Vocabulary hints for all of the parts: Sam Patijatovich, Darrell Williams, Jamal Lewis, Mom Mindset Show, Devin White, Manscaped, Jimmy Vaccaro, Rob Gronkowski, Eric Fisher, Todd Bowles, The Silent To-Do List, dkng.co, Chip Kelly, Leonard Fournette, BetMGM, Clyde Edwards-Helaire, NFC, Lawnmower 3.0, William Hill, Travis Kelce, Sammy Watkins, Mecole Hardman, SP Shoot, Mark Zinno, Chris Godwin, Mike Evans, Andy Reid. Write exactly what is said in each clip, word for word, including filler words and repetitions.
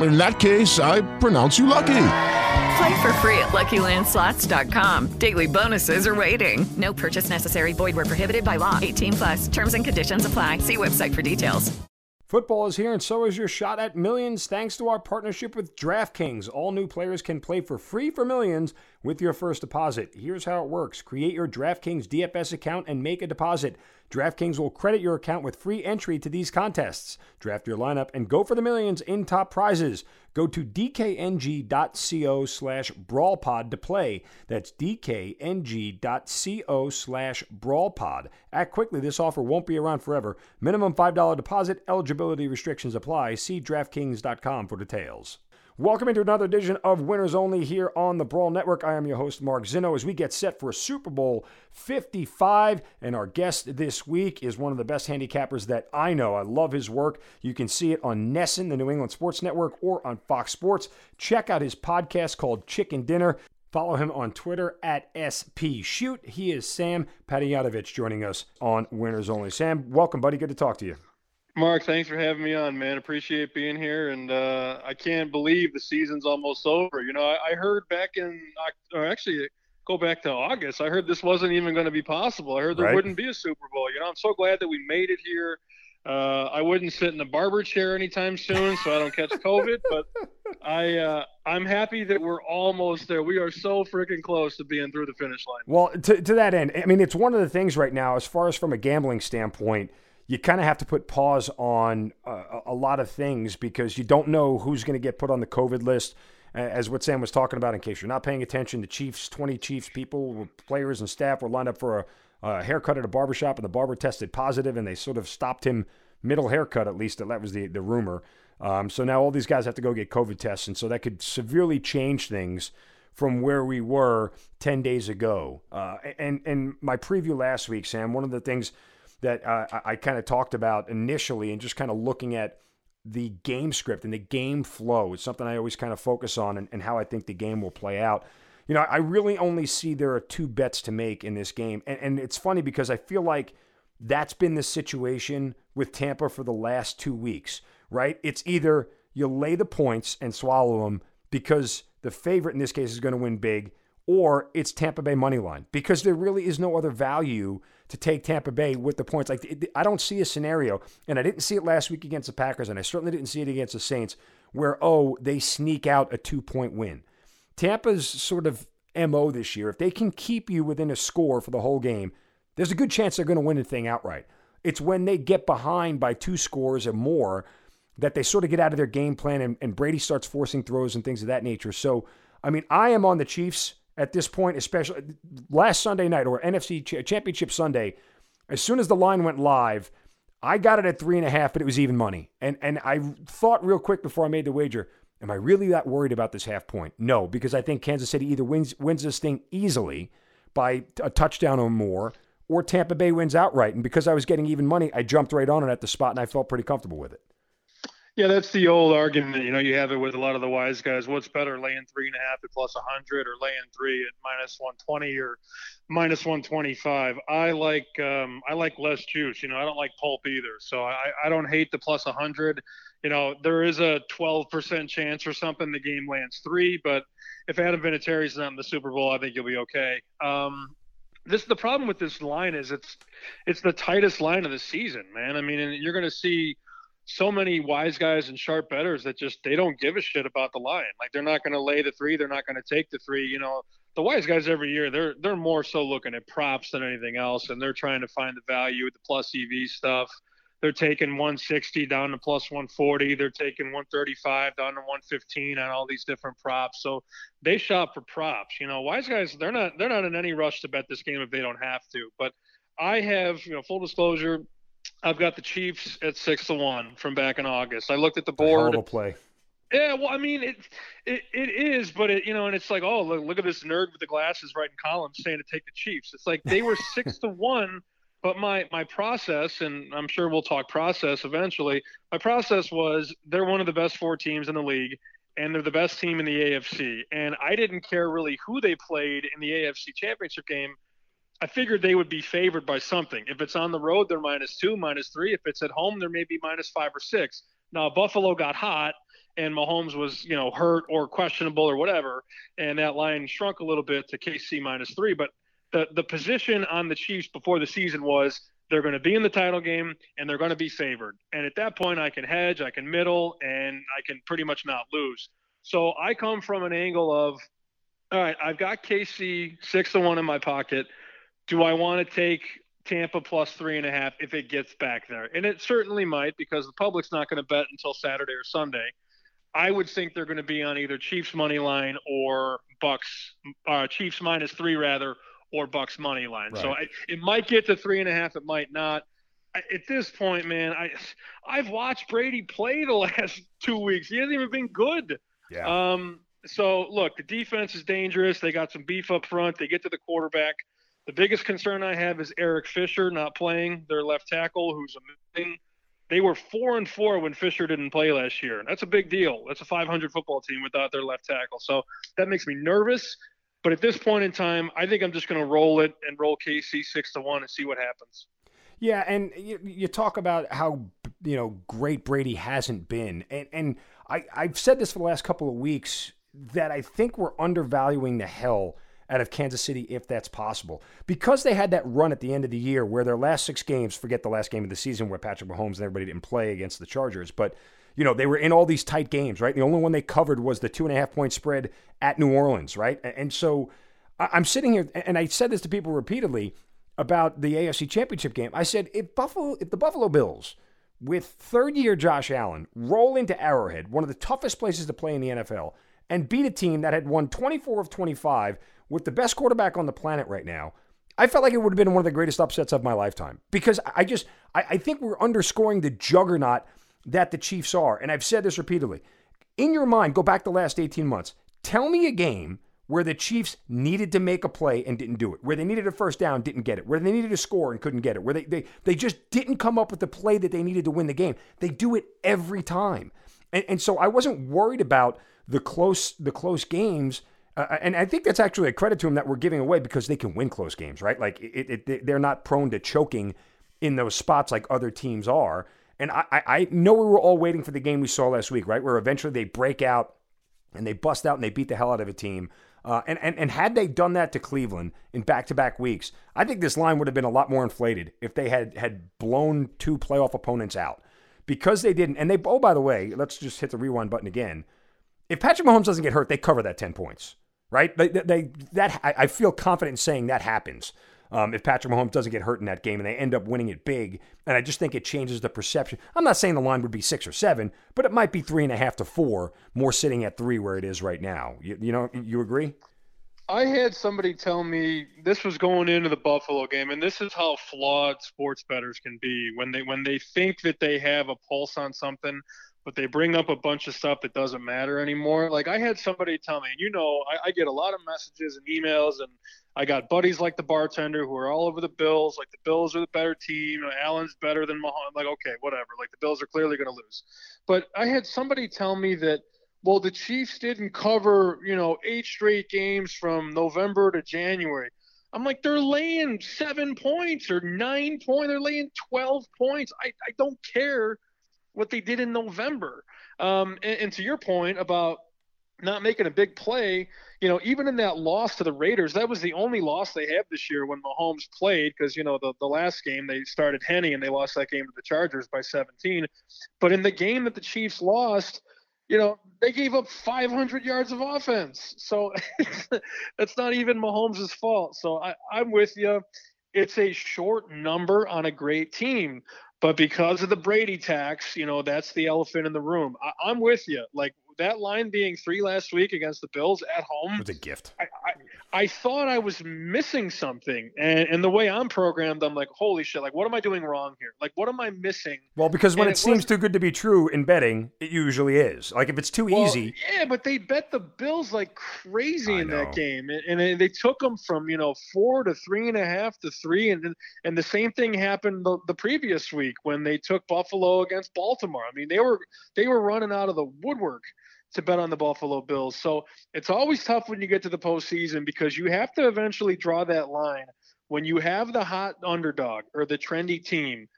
In that case, I pronounce you lucky. Play for free at lucky land slots dot com. Daily bonuses are waiting. No purchase necessary. Void where prohibited by law. eighteen plus. Terms and conditions apply. See website for details. Football is here, and so is your shot at millions thanks to our partnership with DraftKings. All new players can play for free for millions with your first deposit. Here's how it works. Create your DraftKings D F S account and make a deposit. DraftKings will credit your account with free entry to these contests. Draft your lineup and go for the millions in top prizes. Go to dkng.co slash brawlpod to play. That's dkng.co slash brawlpod. Act quickly. This offer won't be around forever. Minimum five dollars deposit. Eligibility restrictions apply. See DraftKings dot com for details. Welcome into another edition of Winners Only here on the Brawl Network. I am your host, Mark Zinno, as we get set for Super Bowl fifty-five. And our guest this week is one of the best handicappers that I know. I love his work. You can see it on N E S N, the New England Sports Network, or on Fox Sports. Check out his podcast called Chicken Dinner. Follow him on Twitter at S P Shoot. He is Sam Patijatovich joining us on Winners Only. Sam, welcome, buddy. Good to talk to you. Mark, thanks for having me on, man. Appreciate being here, and uh, I can't believe the season's almost over. You know, I, I heard back in, or actually, go back to August, I heard this wasn't even going to be possible. I heard there right. wouldn't be a Super Bowl. You know, I'm so glad that we made it here. Uh, I wouldn't sit in a barber chair anytime soon, so I don't catch COVID, but I, uh, I'm happy that we're almost there. We are so freaking close to being through the finish line. Well, to, to that end, I mean, it's one of the things right now, as far as from a gambling standpoint, you kind of have to put pause on uh, a lot of things because you don't know who's going to get put on the COVID list, as what Sam was talking about. In case you're not paying attention, the Chiefs, twenty Chiefs people, players and staff were lined up for a, a haircut at a barbershop, and the barber tested positive, and they sort of stopped him middle haircut, at least. That was the, the rumor. Um, so now all these guys have to go get COVID tests, and so that could severely change things from where we were ten days ago. Uh, and, and my preview last week, Sam, one of the things that uh, I, I kind of talked about initially, and just kind of looking at the game script and the game flow. It's something I always kind of focus on, and, and how I think the game will play out. You know, I really only see there are two bets to make in this game. And, and it's funny because I feel like that's been the situation with Tampa for the last two weeks, right? It's either you lay the points and swallow them because the favorite in this case is going to win big, or it's Tampa Bay money line, because there really is no other value to take Tampa Bay with the points. Like, it, I don't see a scenario, and I didn't see it last week against the Packers, and I certainly didn't see it against the Saints, where, oh, they sneak out a two-point win. Tampa's sort of M O this year, if they can keep you within a score for the whole game, there's a good chance they're going to win the thing outright. It's when they get behind by two scores or more that they sort of get out of their game plan, and, and Brady starts forcing throws and things of that nature. So, I mean, I am on the Chiefs at this point, especially last Sunday night, or N F C Ch- Championship Sunday. As soon as the line went live, I got it at three and a half, but it was even money. And and I thought real quick before I made the wager, am I really that worried about this half point? No, because I think Kansas City either wins wins this thing easily by a touchdown or more, or Tampa Bay wins outright. And because I was getting even money, I jumped right on it at the spot, and I felt pretty comfortable with it. Yeah, that's the old argument. You know, you have it with a lot of the wise guys. What's better, laying three and a half at plus one hundred, or laying three at minus one twenty or minus one twenty-five? I like um, I like less juice. You know, I don't like pulp either. So I, I don't hate the plus one hundred. You know, there is a twelve percent chance or something the game lands three. But if Adam Vinatieri's not in the Super Bowl, I think you'll be okay. Um, this the problem with this line is it's it's the tightest line of the season, man. I mean, and you're going to see so many wise guys and sharp bettors that just, they don't give a shit about the line. Like, they're not going to lay the three. They're not going to take the three. You know, the wise guys every year, they're, they're more so looking at props than anything else. And they're trying to find the value with the plus E V stuff. They're taking one sixty down to plus one forty. They're taking one thirty-five down to one fifteen on all these different props. So they shop for props. You know, wise guys, they're not they're not in any rush to bet this game if they don't have to. But I have, you know, full disclosure, I've got the Chiefs at six to one from back in August. I looked at the board. A hell of a play. Yeah, well, I mean, it it, it is, but, it, you know, and it's like, oh, look, look at this nerd with the glasses writing columns saying to take the Chiefs. It's like they were six to one, but my, my process, and I'm sure we'll talk process eventually, my process was they're one of the best four teams in the league, and they're the best team in the A F C. And I didn't care really who they played in the A F C championship game. I figured they would be favored by something. If it's on the road, they're minus two, minus three. If it's at home, they're maybe minus five or six. Now, Buffalo got hot, and Mahomes was, you know, hurt or questionable or whatever, and that line shrunk a little bit to K C minus three. But the the position on the Chiefs before the season was they're going to be in the title game and they're going to be favored. And at that point, I can hedge, I can middle, and I can pretty much not lose. So I come from an angle of, all right, I've got K C six to one in my pocket. Do I want to take Tampa plus three and a half if it gets back there? And it certainly might, because the public's not going to bet until Saturday or Sunday. I would think they're going to be on either Chiefs money line or Bucks, uh, Chiefs minus three rather, or Bucks money line. Right. So I, it might get to three and a half. It might not. I, at this point, man, I I've watched Brady play the last two weeks. He hasn't even been good. Yeah. Um. So look, the defense is dangerous. They got some beef up front. They get to the quarterback. The biggest concern I have is Eric Fisher not playing, their left tackle, who's amazing. They were four and four when Fisher didn't play last year. That's a big deal. That's a five hundred football team without their left tackle. So that makes me nervous. But at this point in time, I think I'm just going to roll it and roll K C six to one and see what happens. Yeah, and you, you talk about how, you know, great Brady hasn't been, and and I, I've said this for the last couple of weeks that I think we're undervaluing the hell out of Kansas City, if that's possible. Because they had that run at the end of the year where their last six games, forget the last game of the season where Patrick Mahomes and everybody didn't play against the Chargers, but, you know, they were in all these tight games, right? The only one they covered was the two-and-a-half-point spread at New Orleans, right? And so I'm sitting here, and I said this to people repeatedly about the A F C Championship game. I said, if Buffalo, if the Buffalo Bills, with third-year Josh Allen, roll into Arrowhead, one of the toughest places to play in the N F L, and beat a team that had won twenty-four of twenty-five with the best quarterback on the planet right now, I felt like it would have been one of the greatest upsets of my lifetime, because I just, I, I think we're underscoring the juggernaut that the Chiefs are. And I've said this repeatedly. In your mind, go back the last eighteen months. Tell me a game where the Chiefs needed to make a play and didn't do it, where they needed a first down, didn't get it, where they needed a score and couldn't get it, where they they, they just didn't come up with the play that they needed to win the game. They do it every time. And, and so I wasn't worried about the close the close games. Uh, and I think that's actually a credit to them that we're giving away, because they can win close games, right? Like, it, it, they're not prone to choking in those spots like other teams are. And I, I know we were all waiting for the game we saw last week, right, where eventually they break out and they bust out and they beat the hell out of a team. Uh, and, and, and had they done that to Cleveland in back-to-back weeks, I think this line would have been a lot more inflated if they had, had blown two playoff opponents out. Because they didn't. And they, oh, by the way, let's just hit the rewind button again. If Patrick Mahomes doesn't get hurt, they cover that ten points. Right? They, they, that I feel confident in saying that happens um, if Patrick Mahomes doesn't get hurt in that game and they end up winning it big. And I just think it changes the perception. I'm not saying the line would be six or seven, but it might be three and a half to four, more sitting at three where it is right now. You, you know, you agree? I had somebody tell me this was going into the Buffalo game, and this is how flawed sports bettors can be when they when they think that they have a pulse on something, but they bring up a bunch of stuff that doesn't matter anymore. Like, I had somebody tell me, you know, I, I get a lot of messages and emails, and I got buddies like the bartender who are all over the Bills, like the Bills are the better team, Allen's better than Mahomes. Like, okay, whatever. Like, the Bills are clearly going to lose. But I had somebody tell me that, well, the Chiefs didn't cover, you know, eight straight games from November to January. I'm like, they're laying seven points or nine points. They're laying twelve points. I, I don't care what they did in November. Um, and, and to your point about not making a big play, you know, even in that loss to the Raiders, that was the only loss they have this year when Mahomes played, because, you know, the, the last game they started Henny and they lost that game to the Chargers by seventeen. But in the game that the Chiefs lost, you know, they gave up five hundred yards of offense. So that's not even Mahomes' fault. So I, I'm with you. It's a short number on a great team. But because of the Brady tax, you know, that's the elephant in the room. I, I'm with you. Like, that line being three last week against the Bills at home. It was a gift. I, I, I thought I was missing something. And, and the way I'm programmed, I'm like, holy shit, like, what am I doing wrong here? Like, what am I missing? Well, because when it, it seems too good to be true in betting, it usually is. Like, if it's too well, easy. Yeah, but they bet the Bills like crazy I in know. that game. And, and they took them from, you know, four to three and a half to three. And, and the same thing happened the, the previous week when they took Buffalo against Baltimore. I mean, they were they were running out of the woodwork to bet on the Buffalo Bills. So it's always tough when you get to the postseason because you have to eventually draw that line. When you have the hot underdog or the trendy team,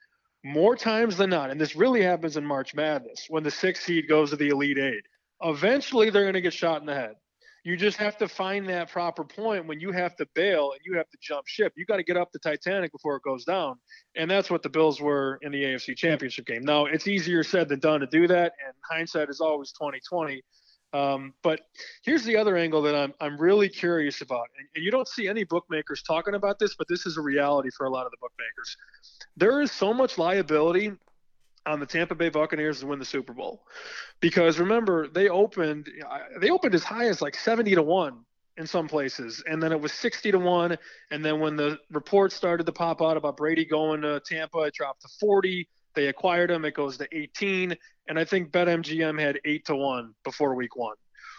more times than not, and this really happens in March Madness, when the sixth seed goes to the Elite Eight, eventually they're going to get shot in the head. You just have to find that proper point when you have to bail and you have to jump ship. You got to get up the Titanic before it goes down. And that's what the Bills were in the A F C Championship game. Now, it's easier said than done to do that, and hindsight is always twenty twenty. Um, but here's the other angle that I'm I'm really curious about. And, and you don't see any bookmakers talking about this, but this is a reality for a lot of the bookmakers. There is so much liability on the Tampa Bay Buccaneers to win the Super Bowl, because remember they opened they opened as high as like seventy to one in some places, and then it was sixty to one, and then when the reports started to pop out about Brady going to Tampa, it dropped to forty. They acquired him, it goes to eighteen, and I think BetMGM had eight to one before week one.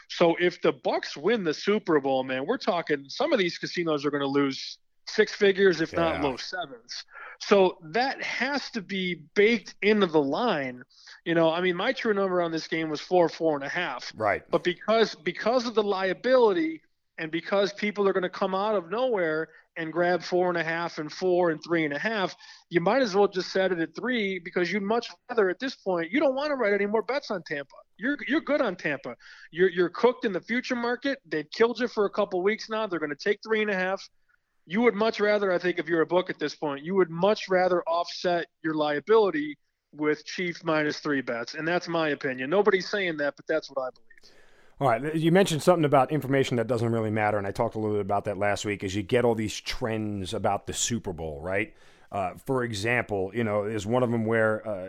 So if the Bucs win the Super Bowl, man, we're talking some of these casinos are going to lose six figures, if yeah. not low sevens. So that has to be baked into the line. You know, I mean, my true number on this game was four, four and a half. Right. But because because of the liability and because people are going to come out of nowhere and grab four and a half and four and three and a half, you might as well just set it at three, because you'd much rather at this point, you don't want to write any more bets on Tampa. You're you're good on Tampa. You're you're cooked in the future market. They've killed you for a couple weeks now. They're going to take three and a half. You would much rather, I think, if you're a book at this point, you would much rather offset your liability with Chiefs minus three bets. And that's my opinion. Nobody's saying that, but that's what I believe. All right. You mentioned something about information that doesn't really matter, and I talked a little bit about that last week, is you get all these trends about the Super Bowl, right? Uh, for example, you know, there's one of them where uh,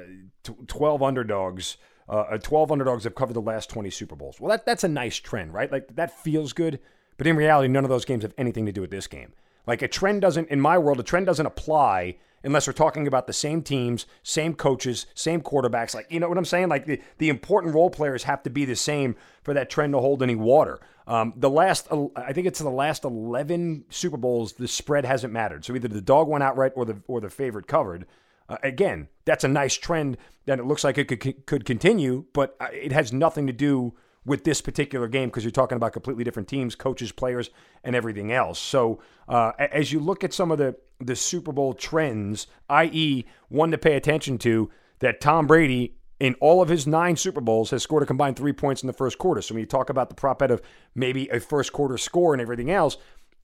twelve underdogs uh, twelve underdogs have covered the last twenty Super Bowls. Well, that that's a nice trend, right? Like, that feels good. But in reality, none of those games have anything to do with this game. Like, a trend doesn't, in my world, a trend doesn't apply unless we're talking about the same teams, same coaches, same quarterbacks. Like, you know what I'm saying? Like, the, the important role players have to be the same for that trend to hold any water. Um, the last, I think it's the last eleven Super Bowls, the spread hasn't mattered. So either the dog went outright or the or the favorite covered. Uh, again, that's a nice trend that it looks like it could could continue, but it has nothing to do with this particular game, because you're talking about completely different teams, coaches, players, and everything else. So uh, as you look at some of the, the Super Bowl trends, that is one to pay attention to, that Tom Brady, in all of his nine Super Bowls, has scored a combined three points in the first quarter. So when you talk about the prop bet of maybe a first quarter score and everything else,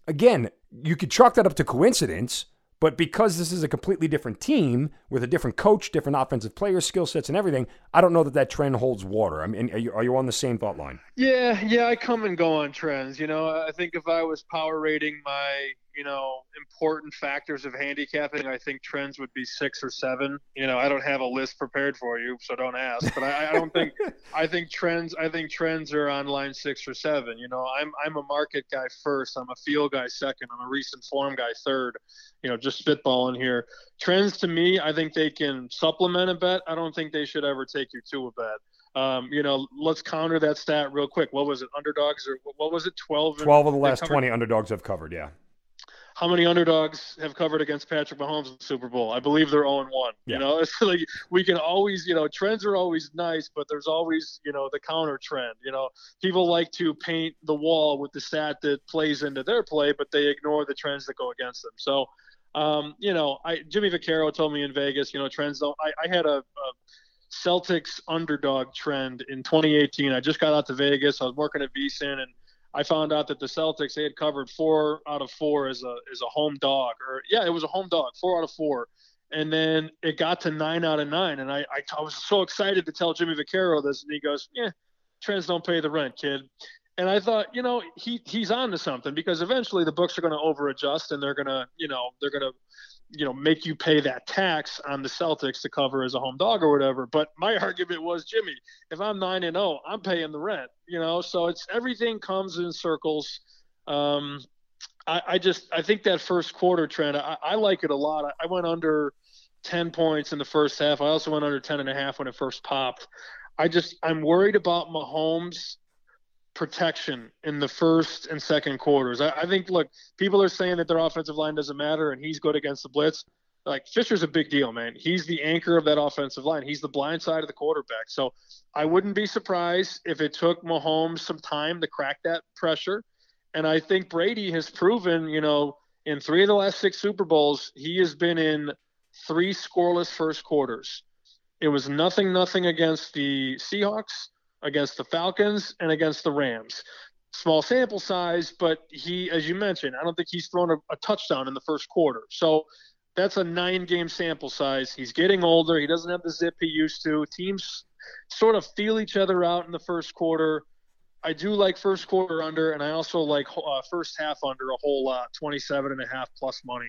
again, you could chalk that up to coincidence, but because this is a completely different team with a different coach, different offensive players, skill sets, and everything, I don't know that that trend holds water. I mean, are you, are you on the same thought line? Yeah, yeah, I come and go on trends. You know, I think if I was power rating my, you know, important factors of handicapping, I think trends would be six or seven. You know, I don't have a list prepared for you, so don't ask. But I, I don't think I think trends. I think trends are on line six or seven. You know, I'm I'm a market guy first. I'm a feel guy second. I'm a recent form guy third. You know, just spitballing here. Trends to me, I think they can supplement a bet. I don't think they should ever take you to a bet. Um, you know, let's counter that stat real quick. What was it? Underdogs, or what was it? Twelve. Twelve of the last twenty underdogs have covered. Yeah. How many underdogs have covered against Patrick Mahomes in the Super Bowl? I believe they're zero and one. Yeah. You know, it's like we can always, you know, trends are always nice, but there's always, you know, the counter trend. You know, people like to paint the wall with the stat that plays into their play, but they ignore the trends that go against them. So, um, you know, I Jimmy Vaccaro told me in Vegas, you know, trends don't. I, I had a, a Celtics underdog trend in twenty eighteen. I just got out to Vegas. I was working at V S I N, and I found out that the Celtics, they had covered four out of four as a as a home dog. Or yeah, it was a home dog, four out of four. And then it got to nine out of nine. And I, I, I was so excited to tell Jimmy Vaccaro this. And he goes, yeah, trends don't pay the rent, kid. And I thought, you know, he he's on to something, because eventually the books are going to over adjust and they're going to, you know, they're going to you know, make you pay that tax on the Celtics to cover as a home dog or whatever. But my argument was, Jimmy, if I'm nine and oh, I'm paying the rent, you know, so it's, everything comes in circles. Um, I, I just, I think that first quarter trend, I, I like it a lot. I, I went under ten points in the first half. I also went under ten and a half when it first popped. I just, I'm worried about Mahomes' protection in the first and second quarters. I, I think, look, people are saying that their offensive line doesn't matter and he's good against the blitz. Like, Fisher's a big deal, man. He's the anchor of that offensive line. He's the blind side of the quarterback. So I wouldn't be surprised if it took Mahomes some time to crack that pressure. And I think Brady has proven, you know, in three of the last six Super Bowls, he has been in three scoreless first quarters. It was nothing, nothing against the Seahawks, against the Falcons, and against the Rams. Small sample size, but he, as you mentioned, I don't think he's thrown a, a touchdown in the first quarter. So that's a nine-game sample size. He's getting older. He doesn't have the zip he used to. Teams sort of feel each other out in the first quarter. I do like first quarter under, and I also like uh, first half under a whole lot, twenty-seven and a half plus money.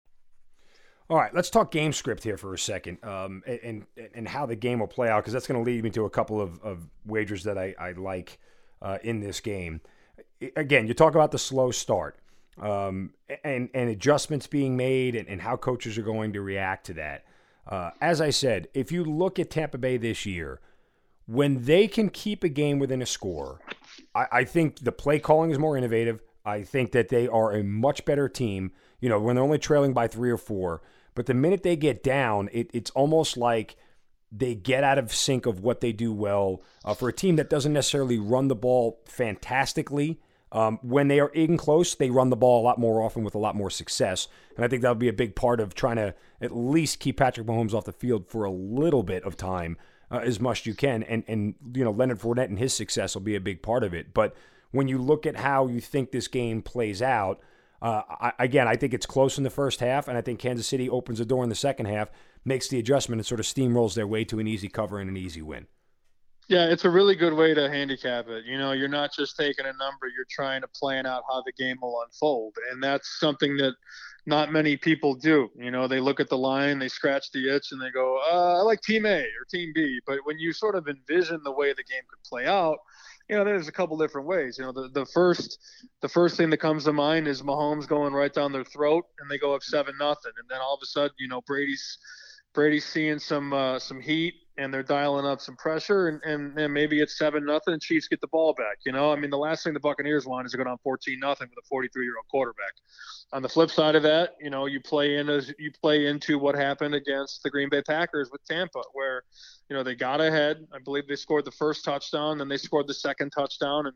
All right, let's talk game script here for a second, um, and, and and how the game will play out, because that's going to lead me to a couple of, of wagers that I, I like uh, in this game. Again, you talk about the slow start um, and, and adjustments being made and, and how coaches are going to react to that. Uh, as I said, if you look at Tampa Bay this year, when they can keep a game within a score, I, I think the play calling is more innovative. I think that they are a much better team, you know, when they're only trailing by three or four. But the minute they get down, it, it's almost like they get out of sync of what they do well uh, for a team that doesn't necessarily run the ball fantastically. Um, when they are in close, they run the ball a lot more often with a lot more success. And I think that'll be a big part of trying to at least keep Patrick Mahomes off the field for a little bit of time uh, as much as you can. And, and, you know, Leonard Fournette and his success will be a big part of it. But when you look at how you think this game plays out, uh, I, again, I think it's close in the first half. And I think Kansas City opens the door in the second half, makes the adjustment, and sort of steamrolls their way to an easy cover and an easy win. Yeah, it's a really good way to handicap it. You know, you're not just taking a number, you're trying to plan out how the game will unfold. And that's something that not many people do. You know, they look at the line, they scratch the itch, and they go, uh, I like team A or team B. But when you sort of envision the way the game could play out, you know, there's a couple different ways. You know, the, the first the first thing that comes to mind is Mahomes going right down their throat, and they go up seven nothing. And then all of a sudden, you know, Brady's Brady's seeing some uh, some heat, and they're dialing up some pressure, and, and, and maybe it's seven nothing. Chiefs get the ball back. You know, I mean, the last thing the Buccaneers want is to go down fourteen nothing with a forty-three-year-old quarterback. On the flip side of that, you know, you play in as you play into what happened against the Green Bay Packers with Tampa, where, you know, they got ahead. I believe they scored the first touchdown, then they scored the second touchdown, and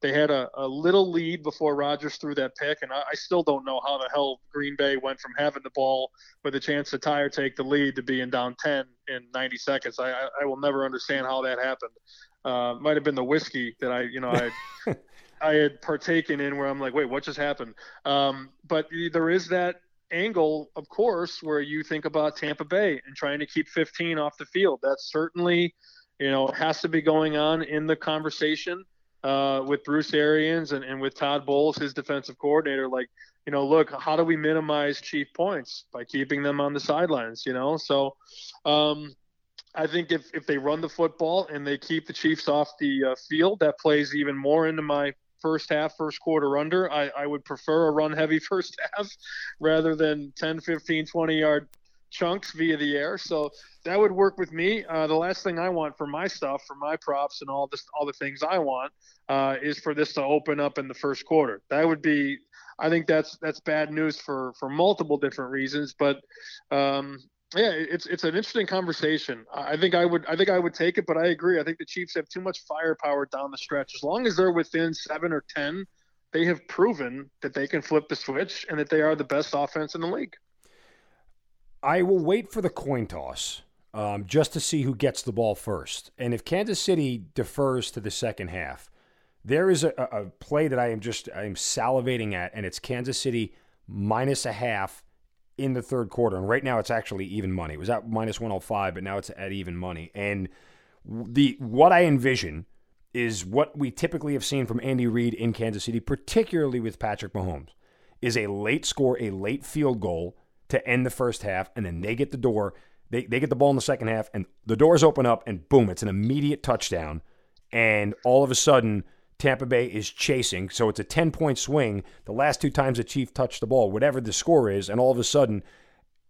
they had a, a little lead before Rodgers threw that pick, and I, I still don't know how the hell Green Bay went from having the ball with a chance to tie or take the lead to being down ten in ninety seconds. I, I, I will never understand how that happened. Uh, might have been the whiskey that I, you know, I I had partaken in, where I'm like, wait, what just happened? Um, but there is that angle, of course, where you think about Tampa Bay and trying to keep fifteen off the field. That certainly, you know, has to be going on in the conversation. Uh, with Bruce Arians and, and with Todd Bowles, his defensive coordinator, like, you know, look, how do we minimize Chief points by keeping them on the sidelines, you know? So um, I think if, if they run the football and they keep the Chiefs off the uh, field, that plays even more into my first half, first quarter under. I, I would prefer a run-heavy first half rather than ten, fifteen, twenty-yard chunks via the air. So that would work with me. Uh, the last thing I want for my stuff, for my props and all this, all the things I want uh, is for this to open up in the first quarter. That would be, I think that's, that's bad news for, for multiple different reasons, but um, yeah, it's, it's an interesting conversation. I think I would, I think I would take it, but I agree. I think the Chiefs have too much firepower down the stretch. As long as they're within seven or ten, they have proven that they can flip the switch and that they are the best offense in the league. I will wait for the coin toss um, just to see who gets the ball first. And if Kansas City defers to the second half, there is a, a play that I am just I am salivating at, and it's Kansas City minus a half in the third quarter. And right now it's actually even money. It was at minus one oh five, but now it's at even money. And the what I envision is what we typically have seen from Andy Reid in Kansas City, particularly with Patrick Mahomes, is a late score, a late field goal to end the first half, and then they get the door, they they get the ball in the second half, and the doors open up, and boom, it's an immediate touchdown. And all of a sudden, Tampa Bay is chasing, so it's a ten-point swing. The last two times the Chiefs touched the ball, whatever the score is, and all of a sudden,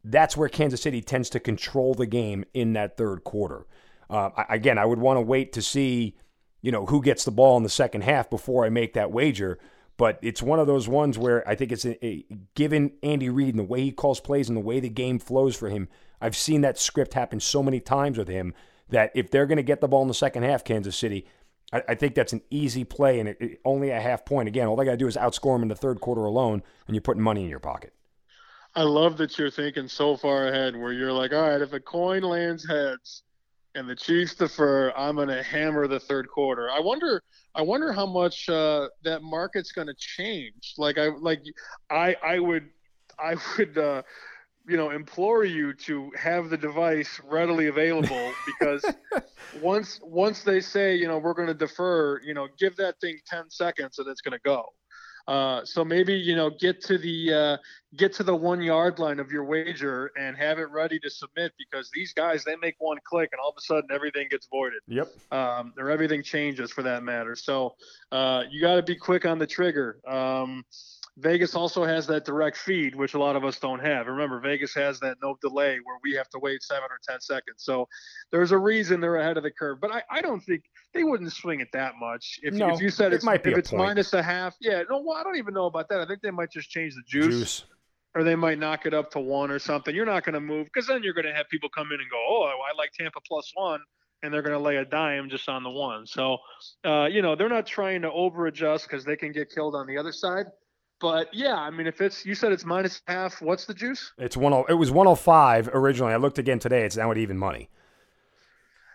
that's where Kansas City tends to control the game in that third quarter. Uh, I, again, I would want to wait to see, you know, who gets the ball in the second half before I make that wager. But it's one of those ones where I think it's a, a, given Andy Reid and the way he calls plays and the way the game flows for him, I've seen that script happen so many times with him that if they're going to get the ball in the second half, Kansas City, I, I think that's an easy play and it, it, only a half point. Again, all they got to do is outscore them in the third quarter alone, and you're putting money in your pocket. I love that you're thinking so far ahead where you're like, all right, if a coin lands heads and the Chiefs defer, I'm going to hammer the third quarter. I wonder I wonder how much uh, that market's going to change. Like I like I I would I would uh, you know implore you to have the device readily available because once once they say, you know, we're going to defer, you know, give that thing ten seconds and it's going to go. Uh, so maybe, you know, get to the uh, get to the one yard line of your wager and have it ready to submit because these guys, they make one click and all of a sudden everything gets voided. Yep. Um, or everything changes for that matter. So uh, you got to be quick on the trigger. Um, Vegas also has that direct feed, which a lot of us don't have. Remember, Vegas has that no delay where we have to wait seven or ten seconds. So there's a reason they're ahead of the curve. But I, I don't think they wouldn't swing it that much. If, no, if you said it it's, might be if it's point. minus a half, yeah. No, well, I don't even know about that. I think they might just change the juice, juice. Or they might knock it up to one or something. You're not going to move because then you're going to have people come in and go, oh, I like Tampa plus one. And they're going to lay a dime just on the one. So, uh, you know, they're not trying to over-adjust because they can get killed on the other side. But yeah, I mean, if it's you said it's minus half, what's the juice? It's one. It was one oh five originally. I looked again today. It's now at even money.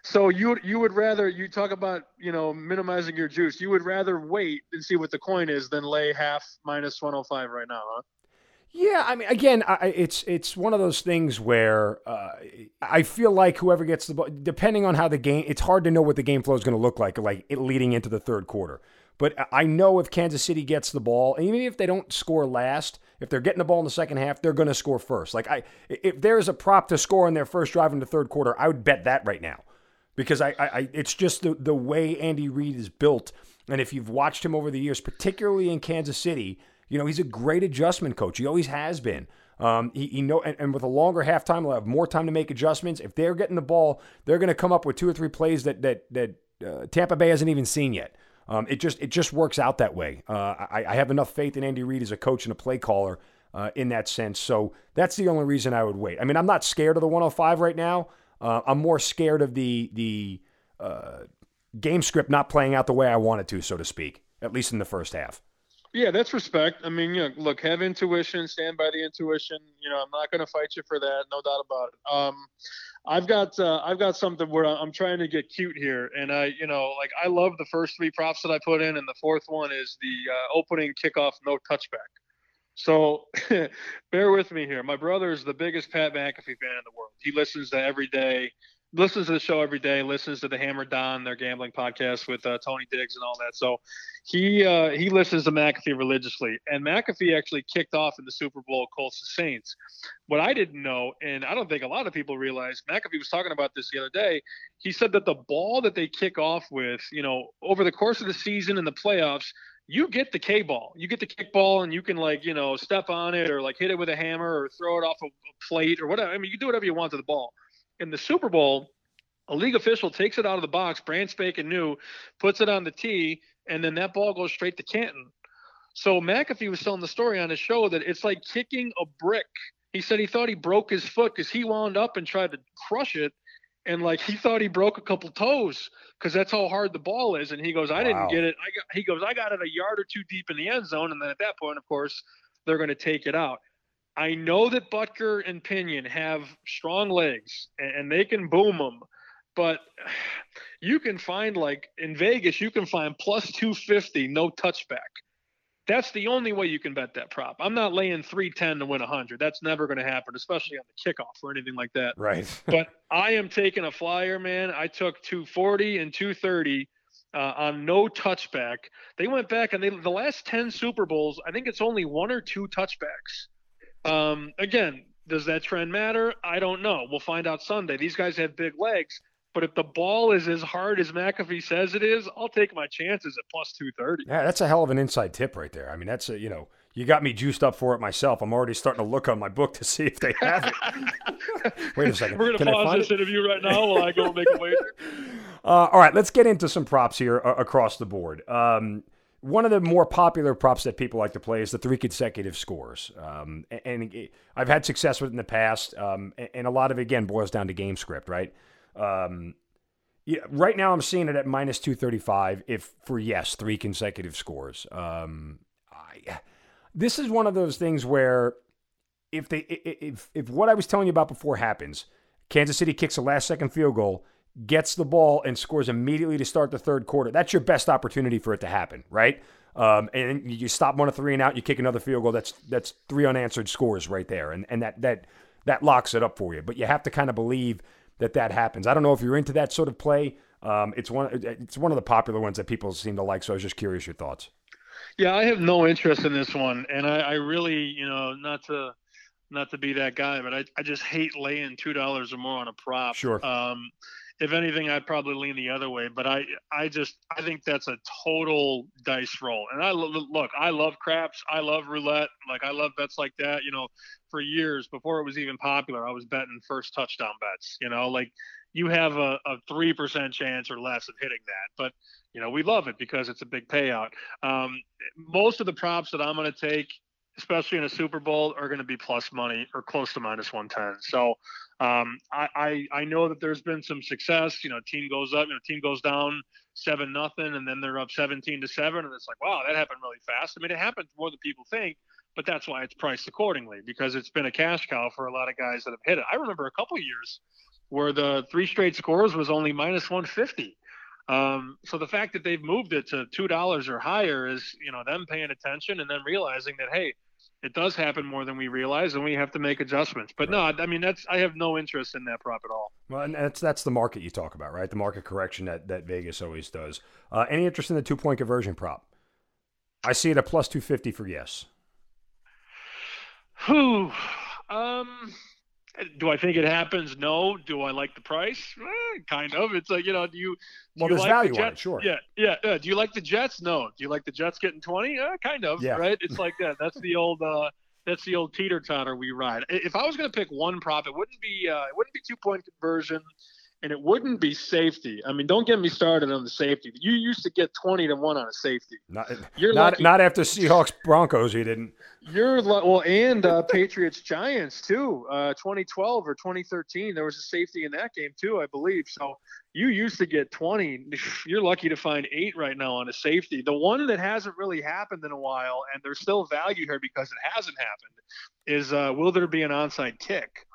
So you you would rather you talk about you know minimizing your juice. You would rather wait and see what the coin is than lay half minus one oh five right now, huh? Yeah, I mean, again, I, it's it's one of those things where uh, I feel like whoever gets the ball, depending on how the game, it's hard to know what the game flow is going to look like, like it leading into the third quarter. But I know if Kansas City gets the ball, and even if they don't score last, if they're getting the ball in the second half, they're going to score first. Like I, if there is a prop to score on their first drive in the third quarter, I would bet that right now because I, I it's just the, the way Andy Reid is built. And if you've watched him over the years, particularly in Kansas City, you know, he's a great adjustment coach. He always has been. Um, he, he know, and, and with a longer halftime, they'll have more time to make adjustments. If they're getting the ball, they're going to come up with two or three plays that, that, that uh, Tampa Bay hasn't even seen yet. Um, it just it just works out that way. Uh, I, I have enough faith in Andy Reid as a coach and a play caller uh, in that sense. So that's the only reason I would wait. I mean, I'm not scared of the one oh five right now. Uh, I'm more scared of the the uh, game script not playing out the way I want it to, so to speak, at least in the first half. Yeah, that's respect. I mean, you know, look, have intuition, stand by the intuition. You know, I'm not going to fight you for that, no doubt about it. Um, I've got uh, I've got something where I'm trying to get cute here, and I, you know, like I love the first three props that I put in, and the fourth one is the uh, opening kickoff no touchback. So bear with me here. My brother is the biggest Pat McAfee fan in the world. He listens to every day, listens to the show every day, listens to the Hammer Don, their gambling podcast with uh, Tony Diggs and all that. So he uh, he listens to McAfee religiously. And McAfee actually kicked off in the Super Bowl Colts to Saints. What I didn't know, and I don't think a lot of people realize, McAfee was talking about this the other day. He said that the ball that they kick off with, you know, over the course of the season and the playoffs, you get the K ball. You get the kick ball and you can like, you know, step on it or like hit it with a hammer or throw it off a plate or whatever. I mean, you can do whatever you want to the ball. In the Super Bowl, a league official takes it out of the box, brand spanking new, puts it on the tee, and then that ball goes straight to Canton. So McAfee was telling the story on his show that it's like kicking a brick. He said he thought he broke his foot because he wound up and tried to crush it, and like he thought he broke a couple toes because that's how hard the ball is. And he goes, "I didn't wow. get it." I got, he goes, "I got it a yard or two deep in the end zone," and then at that point, of course, they're going to take it out. I know that Butker and Pinion have strong legs and they can boom them, but you can find, like in Vegas, you can find plus two fifty, no touchback. That's the only way you can bet that prop. I'm not laying three ten to win one hundred. That's never going to happen, especially on the kickoff or anything like that. Right. But I am taking a flyer, man. I took two forty and two thirty uh, on no touchback. They went back, and they, the last ten Super Bowls, I think it's only one or two touchbacks. Um, again, does that trend matter? I don't know. We'll find out Sunday. These guys have big legs, but if the ball is as hard as McAfee says it is, I'll take my chances at plus two thirty. Yeah, that's a hell of an inside tip right there. I mean, that's a, you know, you got me juiced up for it myself. I'm already starting to look on my book to see if they have it. Wait a second. We're going to pause this it? interview right now while I go make a wager. Uh, all right, let's get into some props here uh, across the board. Um, One of the more popular props that people like to play is the three consecutive scores. Um, and, and I've had success with it in the past. Um, and, and a lot of it, again, boils down to game script, right? Um, yeah, right now I'm seeing it at minus two thirty-five if for, yes, three consecutive scores. Um, I, this is one of those things where if they if if what I was telling you about before happens, Kansas City kicks a last-second field goal, gets the ball and scores immediately to start the third quarter. That's your best opportunity for it to happen, right? Um, and you stop one of three and out, you kick another field goal. That's that's three unanswered scores right there, and and that that that locks it up for you. But you have to kind of believe that that happens. I don't know if you're into that sort of play. Um, it's one it's one of the popular ones that people seem to like. So I was just curious your thoughts. Yeah, I have no interest in this one, and I, I really, you know, not to not to be that guy, but I I just hate laying two dollars or more on a prop. Sure. Um, If anything, I'd probably lean the other way, but I, I just, I think that's a total dice roll. And I look, I love craps. I love roulette. Like I love bets like that, you know, for years before it was even popular, I was betting first touchdown bets, you know, like you have a, a three percent chance or less of hitting that, but you know, we love it because it's a big payout. Um, most of the props that I'm going to take, especially in a Super Bowl, are going to be plus money or close to minus one ten. So, Um, I, I, I know that there's been some success, you know, team goes up, you know, team goes down seven, nothing, and then they're up seventeen to seven. And it's like, wow, that happened really fast. I mean, it happened more than people think, but that's why it's priced accordingly because it's been a cash cow for a lot of guys that have hit it. I remember a couple of years where the three straight scores was only minus one fifty. Um, so the fact that they've moved it to two dollars or higher is, you know, them paying attention and then realizing that, hey, it does happen more than we realize, and we have to make adjustments. But right. no, I mean, that's I have no interest in that prop at all. Well, and that's that's the market you talk about, right? The market correction that, that Vegas always does. Uh, any interest in the two-point conversion prop? I see it at plus two fifty for yes. Who? Um, do I think it happens? No. Do I like the price? Eh, kind of. It's like, you know, do you do Well, you there's like value the Jets? On it, sure. Yeah, yeah, yeah. Do you like the Jets? No. Do you like the Jets getting twenty? Eh, kind of, yeah. Right? It's like that. That's the old uh, that's the old teeter-totter we ride. If I was going to pick one prop, it wouldn't be uh, it wouldn't be two-point conversion, and it wouldn't be safety. I mean, don't get me started on the safety. You used to get twenty to one on a safety. Not, You're not, not after Seahawks Broncos, you didn't. You're well, and uh, Patriots Giants too. Uh, twenty twelve or twenty thirteen, there was a safety in that game too, I believe. So you used to get twenty. You're lucky to find eight right now on a safety. The one that hasn't really happened in a while, and there's still value here because it hasn't happened, is uh, will there be an onside kick?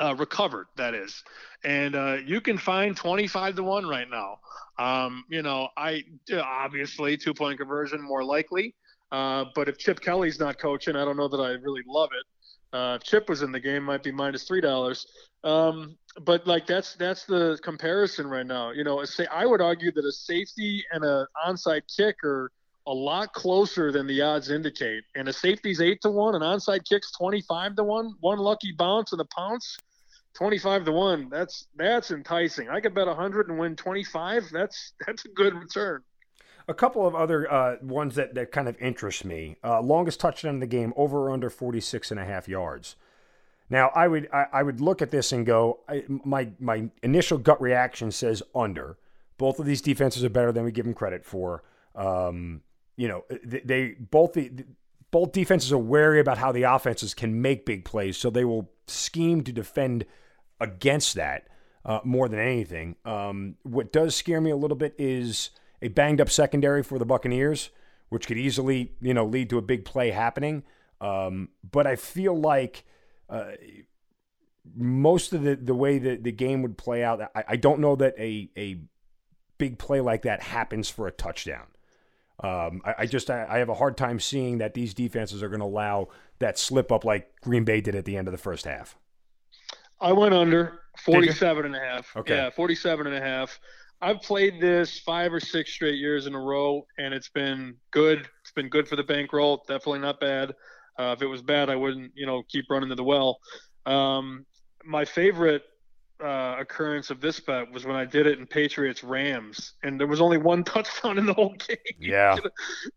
Uh, recovered, that is. And uh, you can find twenty-five to one right now. Um, you know, I obviously two-point conversion more likely. Uh, but if Chip Kelly's not coaching, I don't know that I really love it. Uh, if Chip was in the game, might be minus three dollars. Um, but like that's that's the comparison right now. You know, say I would argue that a safety and an onside kick are a lot closer than the odds indicate. And a safety's eight to one, an onside kick's twenty-five to one, one lucky bounce and a pounce, twenty-five to one. That's that's enticing. I could bet a hundred and win twenty-five. That's that's a good return. A couple of other uh, ones that, that kind of interest me. Uh, longest touchdown in the game, over or under forty-six and a half yards. Now, I would I, I would look at this and go, I, my my initial gut reaction says under. Both of these defenses are better than we give them credit for. Um, you know, they, they both the both defenses are wary about how the offenses can make big plays, so they will scheme to defend against that uh, more than anything. Um, what does scare me a little bit is a banged-up secondary for the Buccaneers, which could easily, you know, lead to a big play happening. Um, but I feel like uh, most of the, the way that the game would play out, I, I don't know that a, a big play like that happens for a touchdown. Um, I, I just I, I have a hard time seeing that these defenses are going to allow that slip up like Green Bay did at the end of the first half. I went under forty-seven and a half. Okay. Yeah, forty-seven and a half. I've played this five or six straight years in a row, and it's been good. It's been good for the bankroll. Definitely not bad. Uh, if it was bad, I wouldn't, you know, keep running to the well. Um, my favorite uh, occurrence of this bet was when I did it in Patriots Rams, and there was only one touchdown in the whole game. Yeah, it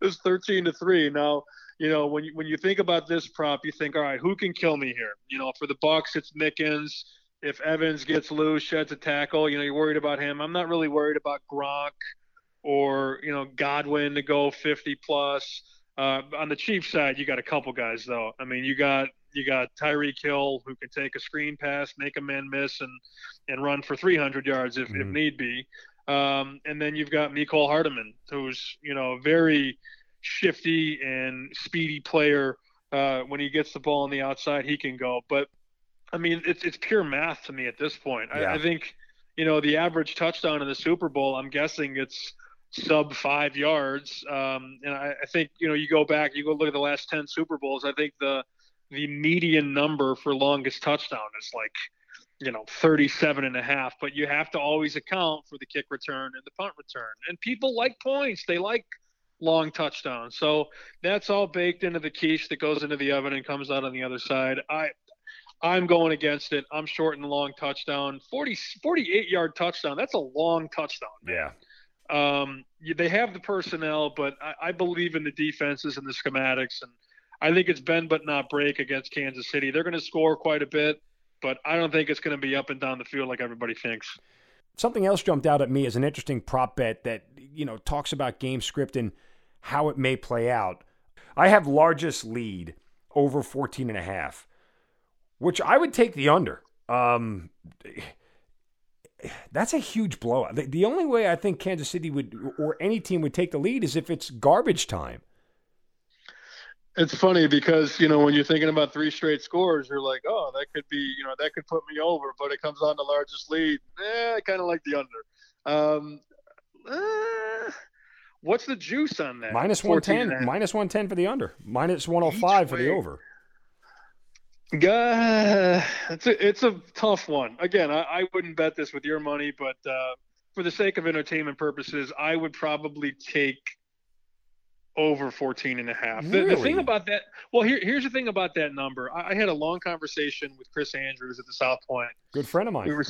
was thirteen to three. Now, you know, when you when you think about this prop, you think, all right, who can kill me here? You know, for the Bucs, it's Mickens. If Evans gets loose, sheds a tackle, you know, you're worried about him. I'm not really worried about Gronk or, you know, Godwin to go fifty plus. Uh, on the Chiefs side, you got a couple guys, though. I mean, you got you got Tyreek Hill, who can take a screen pass, make a man miss, and and run for three hundred yards if, mm-hmm. if need be. Um, and then you've got Mecole Hardman, who's, you know, a very shifty and speedy player. Uh, when he gets the ball on the outside, he can go. But I mean, it's it's pure math to me at this point. Yeah. I, I think, you know, the average touchdown in the Super Bowl, I'm guessing it's sub five yards. Um, and I, I think, you know, you go back, you go look at the last ten Super Bowls, I think the the median number for longest touchdown is like, you know, thirty-seven and a half. But you have to always account for the kick return and the punt return. And people like points. They like long touchdown. So that's all baked into the quiche that goes into the oven and comes out on the other side. I I'm going against it. I'm short and long touchdown. forty, forty-eight-yard touchdown. That's a long touchdown, man. Yeah. Um, they have the personnel, but I, I believe in the defenses and the schematics, and I think it's bend but not break against Kansas City. They're going to score quite a bit, but I don't think it's going to be up and down the field like everybody thinks. Something else jumped out at me as an interesting prop bet that, you know, talks about game script and how it may play out. I have largest lead over fourteen and a half. Which I would take the under. Um, that's a huge blowout. The, the only way I think Kansas City would, or any team would take the lead is if it's garbage time. It's funny because, you know, when you're thinking about three straight scores, you're like, oh, that could be, you know, that could put me over, but it comes on to largest lead. Eh, I kind of like the under. Um, eh, what's the juice on that? minus one ten, minus one ten for the under, minus one oh five for the over. Uh, it's a it's a tough one. Again, I, I wouldn't bet this with your money, but uh, for the sake of entertainment purposes, I would probably take over fourteen and a half. Really? The, the thing about that, well, here, here's the thing about that number. I, I had a long conversation with Chris Andrews at the South Point. Good friend of mine. We were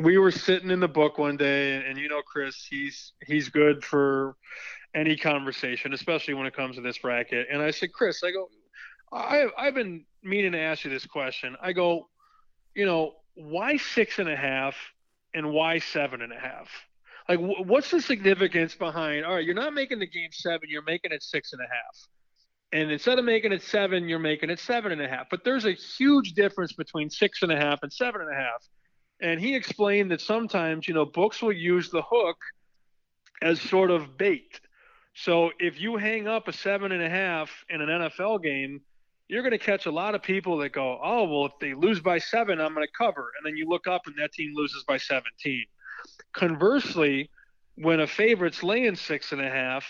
we were sitting in the book one day, and, and you know, Chris, he's he's good for any conversation, especially when it comes to this bracket. And I said, Chris, I go, I, I've been meaning to ask you this question. I go, you know, why six and a half and why seven and a half? Like, w- what's the significance behind, all right, you're not making the game seven, you're making it six and a half. And instead of making it seven, you're making it seven and a half. But there's a huge difference between six and a half and seven and a half. And he explained that sometimes, you know, books will use the hook as sort of bait. So if you hang up a seven and a half in an N F L game, you're going to catch a lot of people that go, oh, well, if they lose by seven, I'm going to cover. And then you look up and that team loses by seventeen. Conversely, when a favorite's laying six and a half,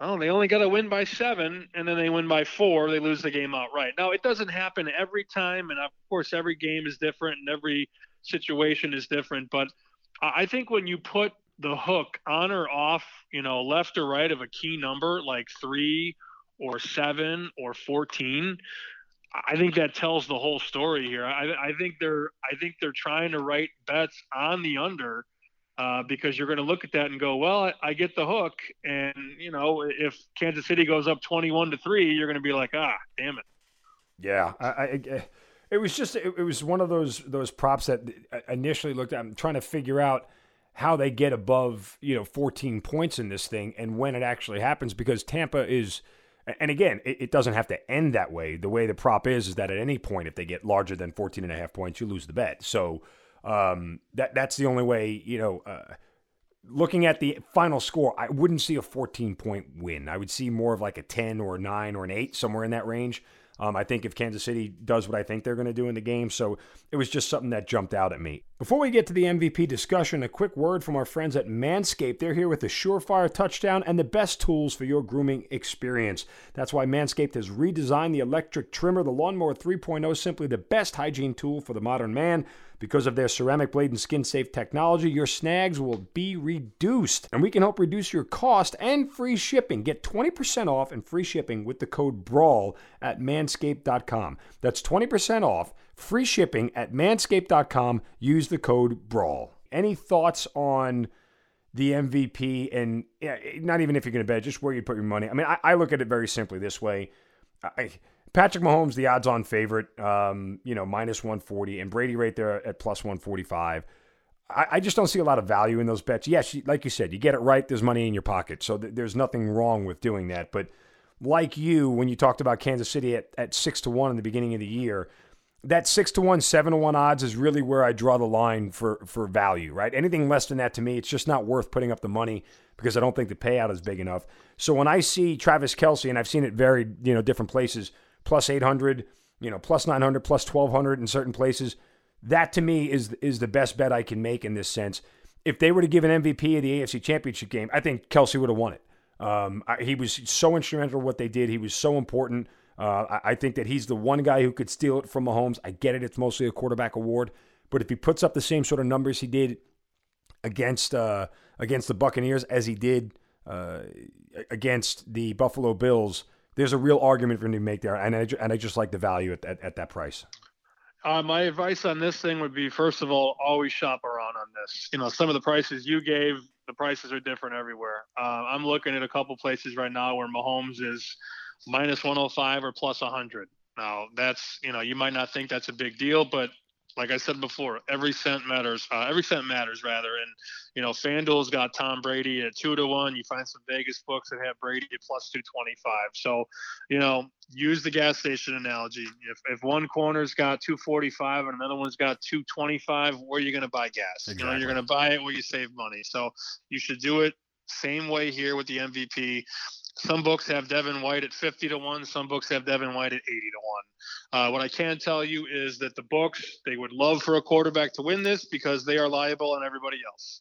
oh, they only got to win by seven, and then they win by four. They lose the game outright. Now, it doesn't happen every time. And, of course, every game is different and every situation is different. But I think when you put the hook on or off, you know, left or right of a key number like three or seven or fourteen, I think that tells the whole story here. I, I think they're, I think they're trying to write bets on the under uh, because you're going to look at that and go, well, I, I get the hook. And, you know, if Kansas City goes up twenty-one to three, you're going to be like, ah, damn it. Yeah. I, I it was just, it, it was one of those, those props that initially looked at, I'm trying to figure out how they get above, you know, fourteen points in this thing and when it actually happens, because Tampa is, and again, it doesn't have to end that way. The way the prop is, is that at any point, if they get larger than fourteen and a half points, you lose the bet. So um, that that's the only way, you know, uh, looking at the final score, I wouldn't see a fourteen point win. I would see more of like a ten or a nine or an eight, somewhere in that range. Um, I think if Kansas City does what I think they're going to do in the game. So it was just something that jumped out at me. Before we get to the M V P discussion, a quick word from our friends at Manscaped. They're here with the Surefire Touchdown and the best tools for your grooming experience. That's why Manscaped has redesigned the electric trimmer. The Lawnmower three point oh, simply the best hygiene tool for the modern man. Because of their ceramic blade and skin-safe technology, your snags will be reduced. And we can help reduce your cost and free shipping. Get twenty percent off and free shipping with the code BRAWL at manscaped dot com. That's twenty percent off, free shipping at manscaped dot com. Use the code BRAWL. Any thoughts on the M V P and yeah, not even if you're going to bet, just where you put your money? I mean, I, I look at it very simply this way. I... Patrick Mahomes, the odds-on favorite, um, you know, minus one forty, and Brady right there at plus one forty-five. I, I just don't see a lot of value in those bets. Yes, like you said, you get it right, there's money in your pocket, so th- there's nothing wrong with doing that. But like you, when you talked about Kansas City at, at six to one in the beginning of the year, that six to one, seven to one odds is really where I draw the line for, for value, right? Anything less than that, to me, it's just not worth putting up the money because I don't think the payout is big enough. So when I see Travis Kelce, and I've seen it varied, you know, different places, plus eight hundred, you know, plus nine hundred, plus twelve hundred in certain places. That to me is is the best bet I can make in this sense. If they were to give an M V P of the A F C Championship game, I think Kelce would have won it. Um, I, he was so instrumental in what they did. He was so important. Uh, I, I think that he's the one guy who could steal it from Mahomes. I get it. It's mostly a quarterback award. But if he puts up the same sort of numbers he did against uh, against the Buccaneers as he did uh, against the Buffalo Bills, there's a real argument for him to make there, and I, and I just like the value at, at, at that price. Uh, my advice on this thing would be, first of all, always shop around on this. You know, some of the prices you gave, the prices are different everywhere. Uh, I'm looking at a couple places right now where Mahomes is minus one oh five or plus one hundred. Now, that's, you know, you might not think that's a big deal, but like I said before, every cent matters. Uh, every cent matters, rather. And, you know, FanDuel's got Tom Brady at two to one. You find some Vegas books that have Brady at plus two twenty-five. So, you know, use the gas station analogy. If if one corner's got two forty-five and another one's got two twenty-five, where are you going to buy gas? Exactly. You know, you're going to buy it where you save money. So you should do it same way here with the M V P. Some books have Devin White at fifty to one. Some books have Devin White at eighty to one. Uh, what I can tell you is that the books, they would love for a quarterback to win this because they are liable on everybody else.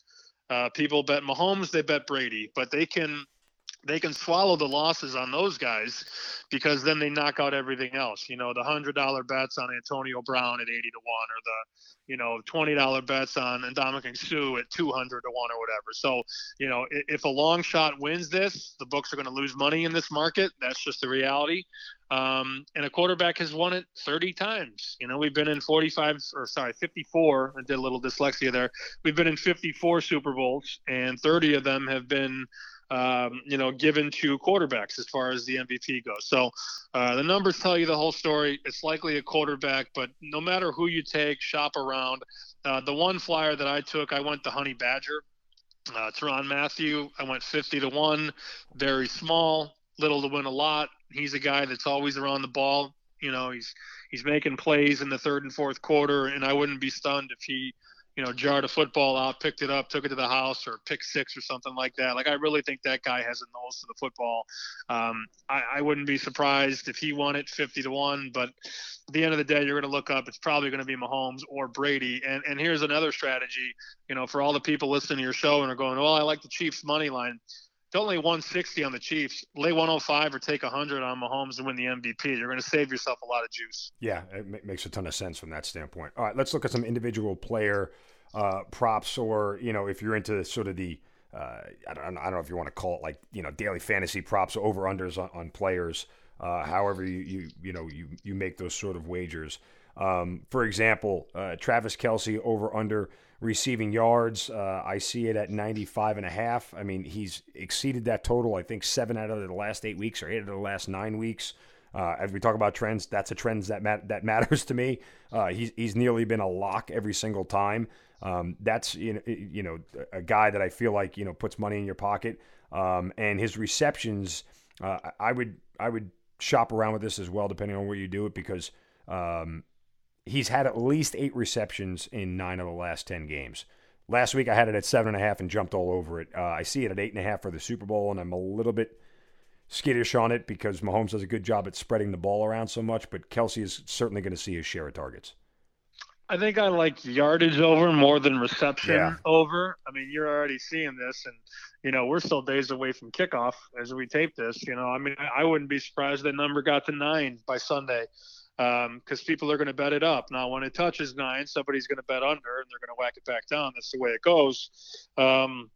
Uh, people bet Mahomes, they bet Brady, but they can they can swallow the losses on those guys because then they knock out everything else. You know, the one hundred dollars bets on Antonio Brown at eighty to one or the, you know, twenty dollars bets on Ndamukong Suh at two hundred to one or whatever. So, you know, if a long shot wins this, the books are going to lose money in this market. That's just the reality. Um, and a quarterback has won it thirty times. You know, we've been in forty-five or sorry, fifty-four. I did a little dyslexia there. We've been in fifty-four Super Bowls and thirty of them have been, um, you know, given to quarterbacks as far as the M V P goes. So uh, the numbers tell you the whole story. It's likely a quarterback, but no matter who you take, shop around. Uh, the one flyer that I took, I went the Honey Badger, uh, Tyrann Mathieu. I went fifty to one, very small, little to win a lot. He's a guy that's always around the ball. You know, he's, he's making plays in the third and fourth quarter, and I wouldn't be stunned if he, you know, jarred a football out, picked it up, took it to the house, or pick six or something like that. Like, I really think that guy has a nose to the football. Um, I, I wouldn't be surprised if he won it fifty to one, but at the end of the day, you're going to look up. It's probably going to be Mahomes or Brady. And and here's another strategy, you know, for all the people listening to your show and are going, well, I like the Chiefs money line. Don't lay one sixty on the Chiefs. Lay one oh five or take one hundred on Mahomes and win the M V P. You're going to save yourself a lot of juice. Yeah, it makes a ton of sense from that standpoint. All right, let's look at some individual player uh, props, or, you know, if you're into sort of the, uh, I don't, I don't know if you want to call it like, you know, daily fantasy props, over-unders on, on players, uh, however you, you, you know, you, you make those sort of wagers. Um, for example, uh, Travis Kelce over-under receiving yards, uh, I see it at ninety-five and a half. I mean, he's exceeded that total, I think, seven out of the last eight weeks or eight out of the last nine weeks. Uh, as we talk about trends, that's a trend that mat- that matters to me. Uh, he's he's nearly been a lock every single time. Um, that's, you know, you know, a guy that I feel like, you know, puts money in your pocket. Um, and his receptions, uh, I would I would shop around with this as well, depending on where you do it, because um, – he's had at least eight receptions in nine of the last ten games. Last week I had it at seven and a half and jumped all over it. Uh, I see it at eight and a half for the Super Bowl, and I'm a little bit skittish on it because Mahomes does a good job at spreading the ball around so much, but Kelsey is certainly going to see his share of targets. I think I like yardage over more than reception yeah. over. I mean, you're already seeing this, and, you know, we're still days away from kickoff as we tape this. You know, I mean, I wouldn't be surprised that number got to nine by Sunday because um, people are going to bet it up. Now, when it touches nine, somebody's going to bet under, and they're going to whack it back down. That's the way it goes. Um,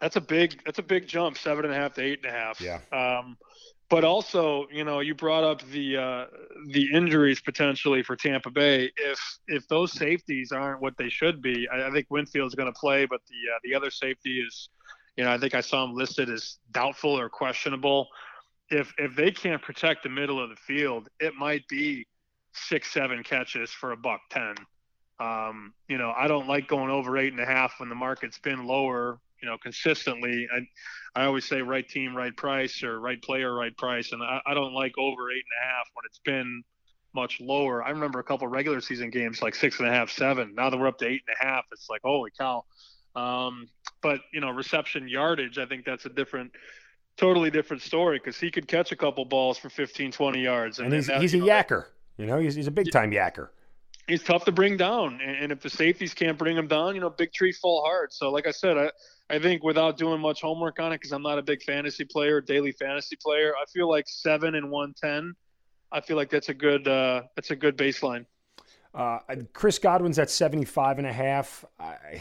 that's a big that's a big jump, seven and a half to eight and a half. Yeah. Um, but also, you know, you brought up the uh, the injuries potentially for Tampa Bay. If if those safeties aren't what they should be, I, I think Winfield's going to play, but the uh, the other safety is, you know, I think I saw him listed as doubtful or questionable. If if they can't protect the middle of the field, it might be six, seven catches for a buck ten. Um, you know, I don't like going over eight and a half when the market's been lower, you know, consistently. I, I always say right team, right price, or right player, right price. And I, I don't like over eight and a half when it's been much lower. I remember a couple of regular season games, like six and a half, seven. Now that we're up to eight and a half, it's like, holy cow. Um, but, you know, reception yardage, I think that's a different, totally different story, because he could catch a couple balls for fifteen, twenty yards. And, and he's, that, he's you know, a yacker. You know, he's, he's a big time yacker. He's tough to bring down. And, and if the safeties can't bring him down, you know, big tree fall hard. So like I said, I, I think without doing much homework on it, because I'm not a big fantasy player, daily fantasy player, I feel like seven and one ten. I feel like that's a good uh, that's a good baseline. Uh, Chris Godwin's at seventy-five and a half. I,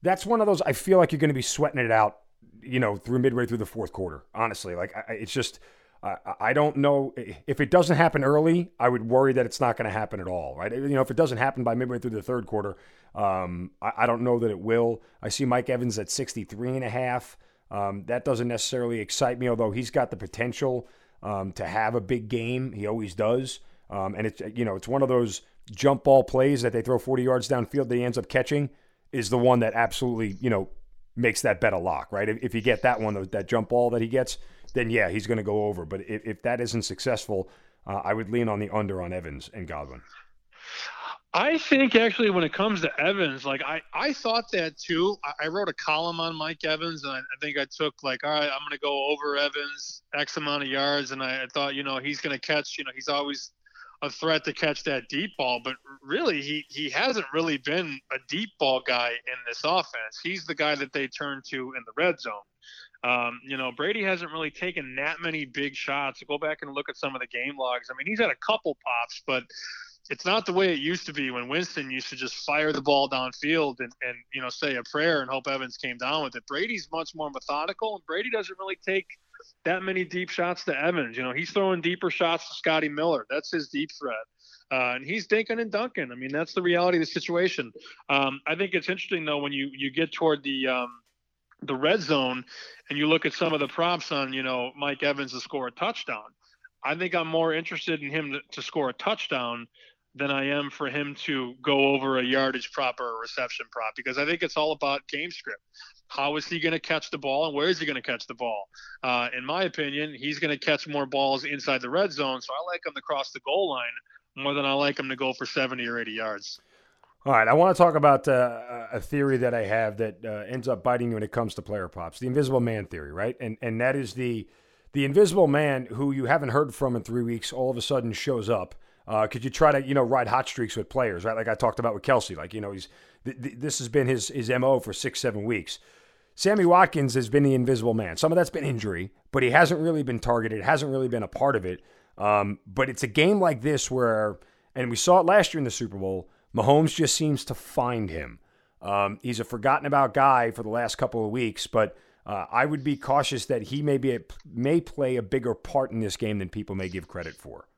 that's one of those I feel like you're going to be sweating it out, you know, through midway through the fourth quarter. Honestly, like I, it's just I, I don't know if it doesn't happen early, I would worry that it's not going to happen at all, right? You know, if it doesn't happen by midway through the third quarter. Um, I, I don't know that it will. I see Mike Evans at sixty-three and a half. Um, that doesn't necessarily excite me, although he's got the potential um, to have a big game. He always does. Um, and it's, you know, it's one of those jump ball plays that they throw forty yards downfield that he ends up catching is the one that absolutely, you know, makes that bet a lock, right? If, if you get that one, that jump ball that he gets, then yeah, he's going to go over. But if, if that isn't successful, uh, I would lean on the under on Evans and Godwin. I think actually when it comes to Evans, like I, I thought that too. I, I wrote a column on Mike Evans, and I, I think I took like, all right, I'm going to go over Evans X amount of yards. And I, I thought, you know, he's going to catch, you know, he's always a threat to catch that deep ball, but really he, he hasn't really been a deep ball guy in this offense. He's the guy that they turn to in the red zone. Um, you know, Brady hasn't really taken that many big shots. Go back and look at some of the game logs. I mean, he's had a couple pops, but it's not the way it used to be when Winston used to just fire the ball downfield and, and, you know, say a prayer and hope Evans came down with it. Brady's much more methodical, and Brady doesn't really take that many deep shots to Evans. You know, he's throwing deeper shots to Scotty Miller. That's his deep threat. Uh, and he's dinking and dunking. I mean, that's the reality of the situation. Um, I think it's interesting, though, when you, you get toward the um, the red zone and you look at some of the props on, you know, Mike Evans to score a touchdown. I think I'm more interested in him to, to score a touchdown than I am for him to go over a yardage prop or a reception prop, because I think it's all about game script. How is he going to catch the ball, and where is he going to catch the ball? Uh, in my opinion, he's going to catch more balls inside the red zone, so I like him to cross the goal line more than I like him to go for seventy or eighty yards. All right, I want to talk about uh, a theory that I have that uh, ends up biting you when it comes to player props, the invisible man theory, right? And and that is the the invisible man who you haven't heard from in three weeks all of a sudden shows up. Uh, could you try to, you know, ride hot streaks with players, right? Like I talked about with Kelsey, like, you know, he's, th- th- this has been his, his M O for six, seven weeks. Sammy Watkins has been the invisible man. Some of that's been injury, but he hasn't really been targeted. Hasn't really been a part of it. Um, but it's a game like this where, and we saw it last year in the Super Bowl, Mahomes just seems to find him. Um, he's a forgotten about guy for the last couple of weeks, but uh, I would be cautious that he may be a, may play a bigger part in this game than people may give credit for.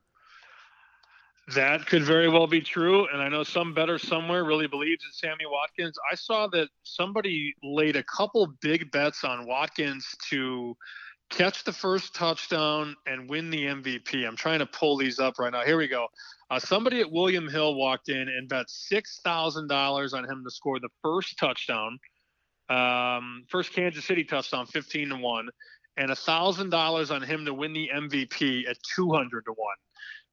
That could very well be true, and I know some better somewhere really believes in Sammy Watkins. I saw that somebody laid a couple big bets on Watkins to catch the first touchdown and win the M V P. I'm trying to pull these up right now. Here we go. Uh, somebody at William Hill walked in and bet six thousand dollars on him to score the first touchdown, um, first Kansas City touchdown, fifteen to one, and one thousand dollars on him to win the M V P at two hundred to one.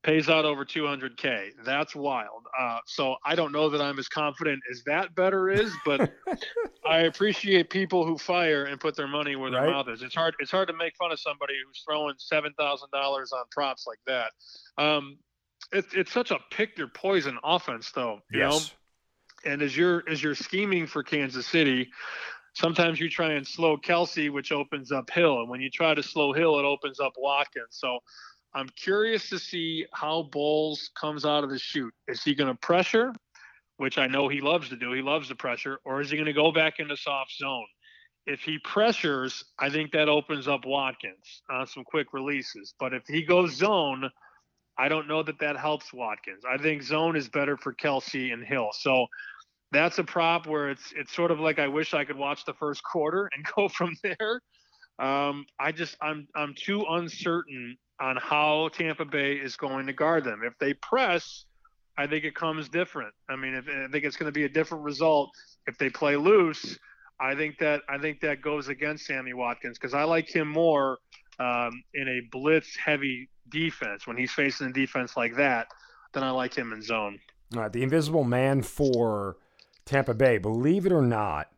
pays out over two hundred K. That's wild. Uh, so I don't know that I'm as confident as that better is, but I appreciate people who fire and put their money where their right? mouth is. It's hard. It's hard to make fun of somebody who's throwing seven thousand dollars on props like that. Um, it, it's such a pick your poison offense though, you yes. know? And as you're, as you're scheming for Kansas City, sometimes you try and slow Kelsey, which opens up Hill. And when you try to slow Hill, it opens up Watkins. So I'm curious to see how Bowles comes out of the shoot. Is he going to pressure, which I know he loves to do. He loves to pressure. Or is he going to go back into soft zone? If he pressures, I think that opens up Watkins on some quick releases. But if he goes zone, I don't know that that helps Watkins. I think zone is better for Kelsey and Hill. So that's a prop where it's it's sort of like I wish I could watch the first quarter and go from there. Um, I just I'm I'm too uncertain on how Tampa Bay is going to guard them. If they press, I think it comes different. I mean, if, I think it's going to be a different result. If they play loose, I think that I think that goes against Sammy Watkins because I like him more um, in a blitz-heavy defense when he's facing a defense like that than I like him in zone. All right, the invisible man for Tampa Bay, believe it or not,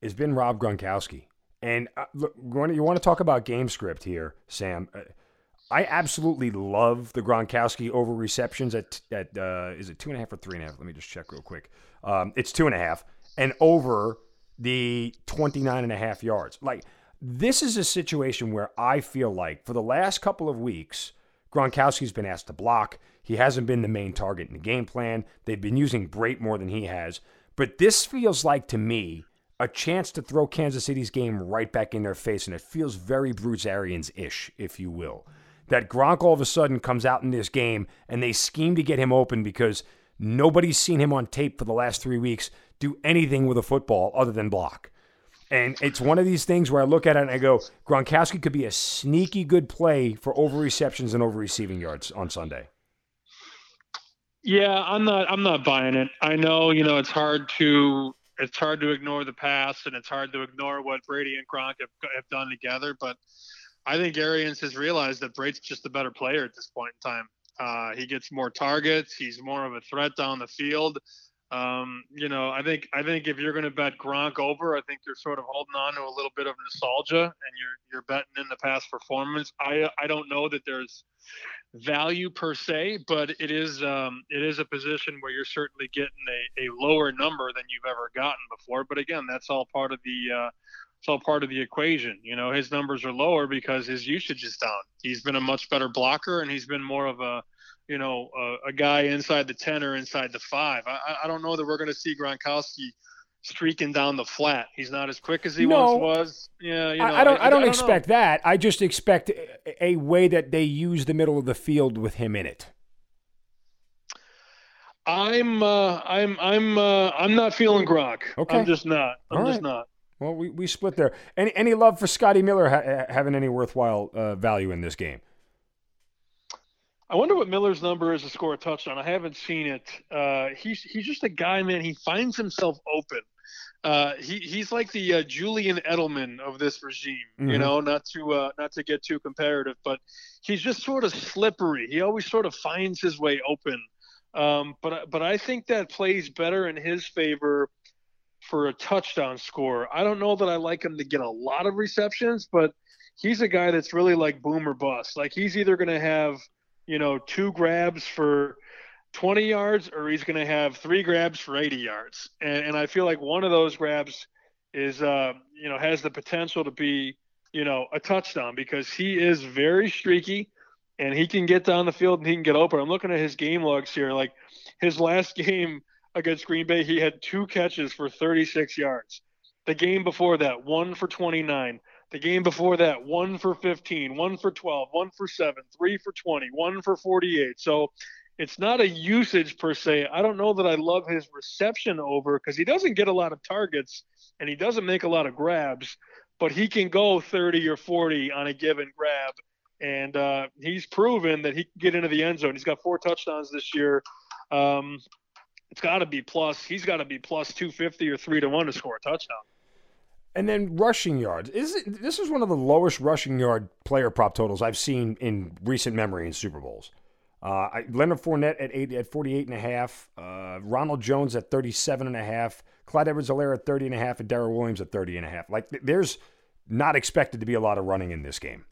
has been Rob Gronkowski. And uh, look, you want to talk about game script here, Sam. Uh, I absolutely love the Gronkowski over receptions at, at uh, is it two and a half or three and a half? Let me just check real quick. Um, it's two and a half and over the twenty-nine and a half yards. Like, this is a situation where I feel like for the last couple of weeks, Gronkowski's been asked to block. He hasn't been the main target in the game plan. They've been using Brate more than he has. But this feels like, to me, a chance to throw Kansas City's game right back in their face, and it feels very Bruce Arians-ish, if you will. That Gronk all of a sudden comes out in this game, and they scheme to get him open because nobody's seen him on tape for the last three weeks do anything with a football other than block. And it's one of these things where I look at it and I go, Gronkowski could be a sneaky good play for over receptions and over receiving yards on Sunday. Yeah, I'm not. I'm not buying it. I know, you know, it's hard to. It's hard to ignore the pass, and it's hard to ignore what Brady and Gronk have, have done together. But I think Arians has realized that Brate's just a better player at this point in time. Uh, he gets more targets. He's more of a threat down the field. Um, you know, I think I think if you're going to bet Gronk over, I think you're sort of holding on to a little bit of nostalgia, and you're you're betting in the past performance. I I don't know that there's value per se, but it is um, it is a position where you're certainly getting a, a lower number than you've ever gotten before. But again, that's all part of the uh, it's all part of the equation. You know, his numbers are lower because his usage is down. He's been a much better blocker, and he's been more of a you know, uh, a guy inside the ten or inside the five. I, I don't know that we're going to see Gronkowski streaking down the flat. He's not as quick as he no, once was. Yeah, you know, I, I don't. I, I don't I expect don't that. I just expect a, a way that they use the middle of the field with him in it. I'm. Uh, I'm. I'm. Uh, I'm not feeling Gronk. Okay. I'm just not. I'm All just right. not. Well, we, we split there. Any any love for Scotty Miller ha- having any worthwhile uh, value in this game? I wonder what Miller's number is to score a touchdown. I haven't seen it. Uh, he's he's just a guy, man. He finds himself open. Uh, he he's like the uh, Julian Edelman of this regime. Mm-hmm. You know, not to uh, not to get too comparative, but he's just sort of slippery. He always sort of finds his way open. Um, but but I think that plays better in his favor for a touchdown score. I don't know that I like him to get a lot of receptions, but he's a guy that's really like boom or bust. Like he's either going to have you know, two grabs for twenty yards, or he's going to have three grabs for eighty yards. And, and I feel like one of those grabs is, uh, you know, has the potential to be, you know, a touchdown because he is very streaky and he can get down the field and he can get open. I'm looking at his game logs here. Like his last game against Green Bay, he had two catches for thirty-six yards. The game before that, one for twenty-nine. The game before that, one for fifteen, one for twelve, one for seven, three for twenty, one for forty-eight. So it's not a usage per se. I don't know that I love his reception over because he doesn't get a lot of targets and he doesn't make a lot of grabs, but he can go thirty or forty on a given grab. And uh, he's proven that he can get into the end zone. He's got four touchdowns this year. Um, it's got to be plus. He's got to be plus two fifty or three to one to score a touchdown. And then rushing yards. Is it, this is one of the lowest rushing yard player prop totals I've seen in recent memory in Super Bowls. Uh, I, Leonard Fournette at eight, at forty-eight and a half, uh, Ronald Jones at thirty-seven and a half, Clyde Edwards-Helaire at thirty and a half, and Darrell Williams at thirty and a half. Like th- there's not expected to be a lot of running in this game.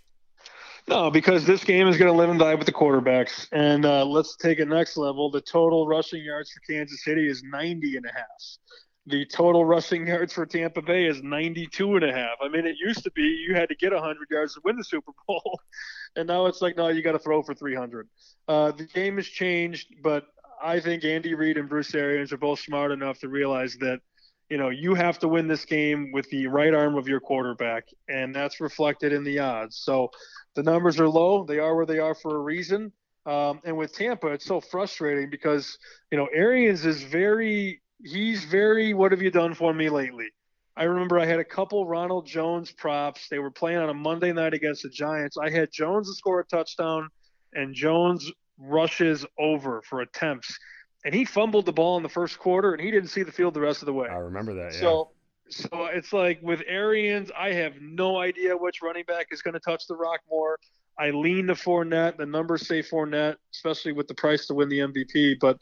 No, because this game is going to live and die with the quarterbacks. And uh, let's take it next level. The total rushing yards for Kansas City is ninety and a half. The total rushing yards for Tampa Bay is ninety-two and a half. I mean, it used to be you had to get one hundred yards to win the Super Bowl. And now it's like, no, you got to throw for three hundred. Uh, the game has changed, but I think Andy Reid and Bruce Arians are both smart enough to realize that, you know, you have to win this game with the right arm of your quarterback, and that's reflected in the odds. So the numbers are low. They are where they are for a reason. Um, and with Tampa, it's so frustrating because, you know, Arians is very – he's very, what have you done for me lately? I remember I had a couple Ronald Jones props. They were playing on a Monday night against the Giants. I had Jones to score a touchdown, and Jones rushes over for attempts. And he fumbled the ball in the first quarter, and he didn't see the field the rest of the way. I remember that, yeah. So, so it's like with Arians, I have no idea which running back is going to touch the rock more. I lean to Fournette. The numbers say Fournette, especially with the price to win the M V P. But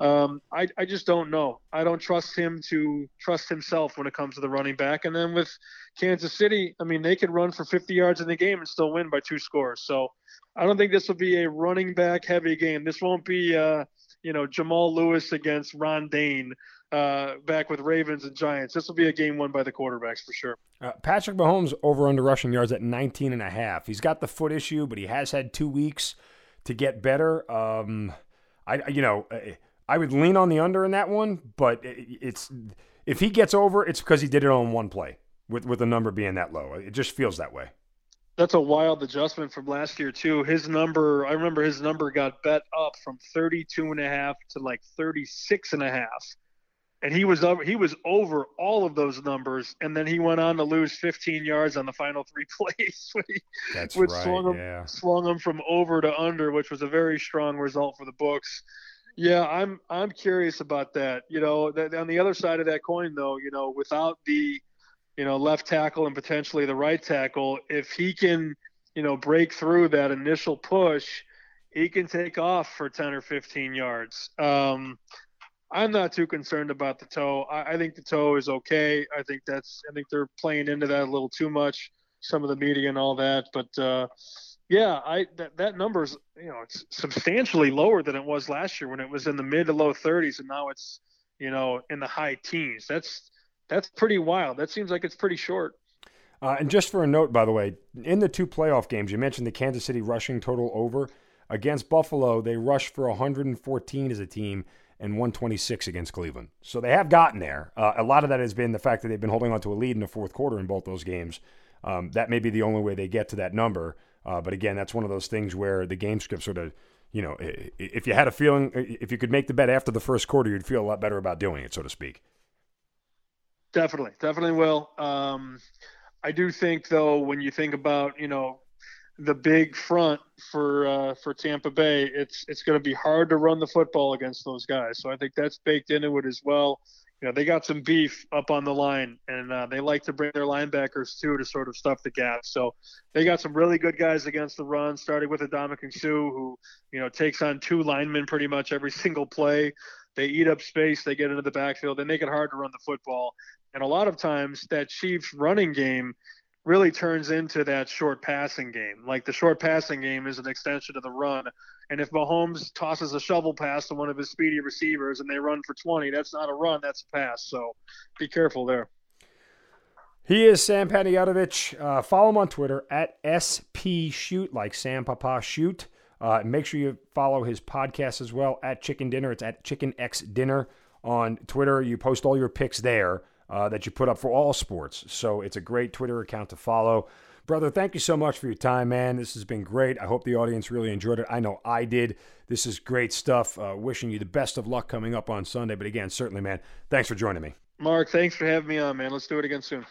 um, I, I just don't know. I don't trust him to trust himself when it comes to the running back. And then with Kansas City, I mean, they could run for fifty yards in the game and still win by two scores. So I don't think this will be a running back heavy game. This won't be uh, – you know, Jamal Lewis against Ron Dayne uh, back with Ravens and Giants. This will be a game won by the quarterbacks for sure. Uh, Patrick Mahomes over under rushing yards at nineteen and a half. He's got the foot issue, but he has had two weeks to get better. Um, I, you know, I would lean on the under in that one, but it's if he gets over, it's because he did it on one play with, with the number being that low. It just feels that way. That's a wild adjustment from last year, too. His number, I remember his number got bet up from thirty-two and a half to like thirty-six and a half. And he was over, he was over all of those numbers. And then he went on to lose fifteen yards on the final three plays, which, That's which right, swung, him, yeah. swung him from over to under, which was a very strong result for the books. Yeah, I'm, I'm curious about that. You know, that, on the other side of that coin, though, you know, without the, you know, left tackle and potentially the right tackle, if he can, you know, break through that initial push, he can take off for ten or fifteen yards. Um, I'm not too concerned about the toe. I, I think the toe is okay. I think that's, I think they're playing into that a little too much, some of the media and all that. But uh, yeah, I, that, that number's, you know, it's substantially lower than it was last year when it was in the mid to low thirties. And now it's, you know, in the high teens. That's, That's pretty wild. That seems like it's pretty short. Uh, and just for a note, by the way, in the two playoff games, you mentioned the Kansas City rushing total over. Against Buffalo, they rushed for one hundred fourteen as a team and one twenty-six against Cleveland. So they have gotten there. Uh, a lot of that has been the fact that they've been holding on to a lead in the fourth quarter in both those games. Um, that may be the only way they get to that number. Uh, but again, that's one of those things where the game script sort of, you know, if you had a feeling, if you could make the bet after the first quarter, you'd feel a lot better about doing it, so to speak. Definitely, definitely will. Um, I do think, though, when you think about, you know, the big front for uh, for Tampa Bay, it's it's going to be hard to run the football against those guys. So I think that's baked into it as well. You know, they got some beef up on the line, and uh, they like to bring their linebackers, too, to sort of stuff the gap. So they got some really good guys against the run, starting with Ndamukong Suh, who, you know, takes on two linemen pretty much every single play. They eat up space, they get into the backfield, they make it hard to run the football. And a lot of times that Chiefs running game really turns into that short passing game. Like the short passing game is an extension of the run. And if Mahomes tosses a shovel pass to one of his speedy receivers and they run for twenty, that's not a run, that's a pass. So be careful there. He is Sam Patijatovich. Uh, follow him on Twitter at S P Shoot, like Sam Papa Shoot. Uh, make sure you follow his podcast as well at Chicken Dinner. It's at Chicken X Dinner on Twitter. You post all your picks there. Uh, that you put up for all sports. So it's a great Twitter account to follow. Brother, thank you so much for your time, man. This has been great. I hope the audience really enjoyed it. I know I did. This is great stuff. Uh, wishing you the best of luck coming up on Sunday. But again, certainly, man, thanks for joining me. Mark, thanks for having me on, man. Let's do it again soon.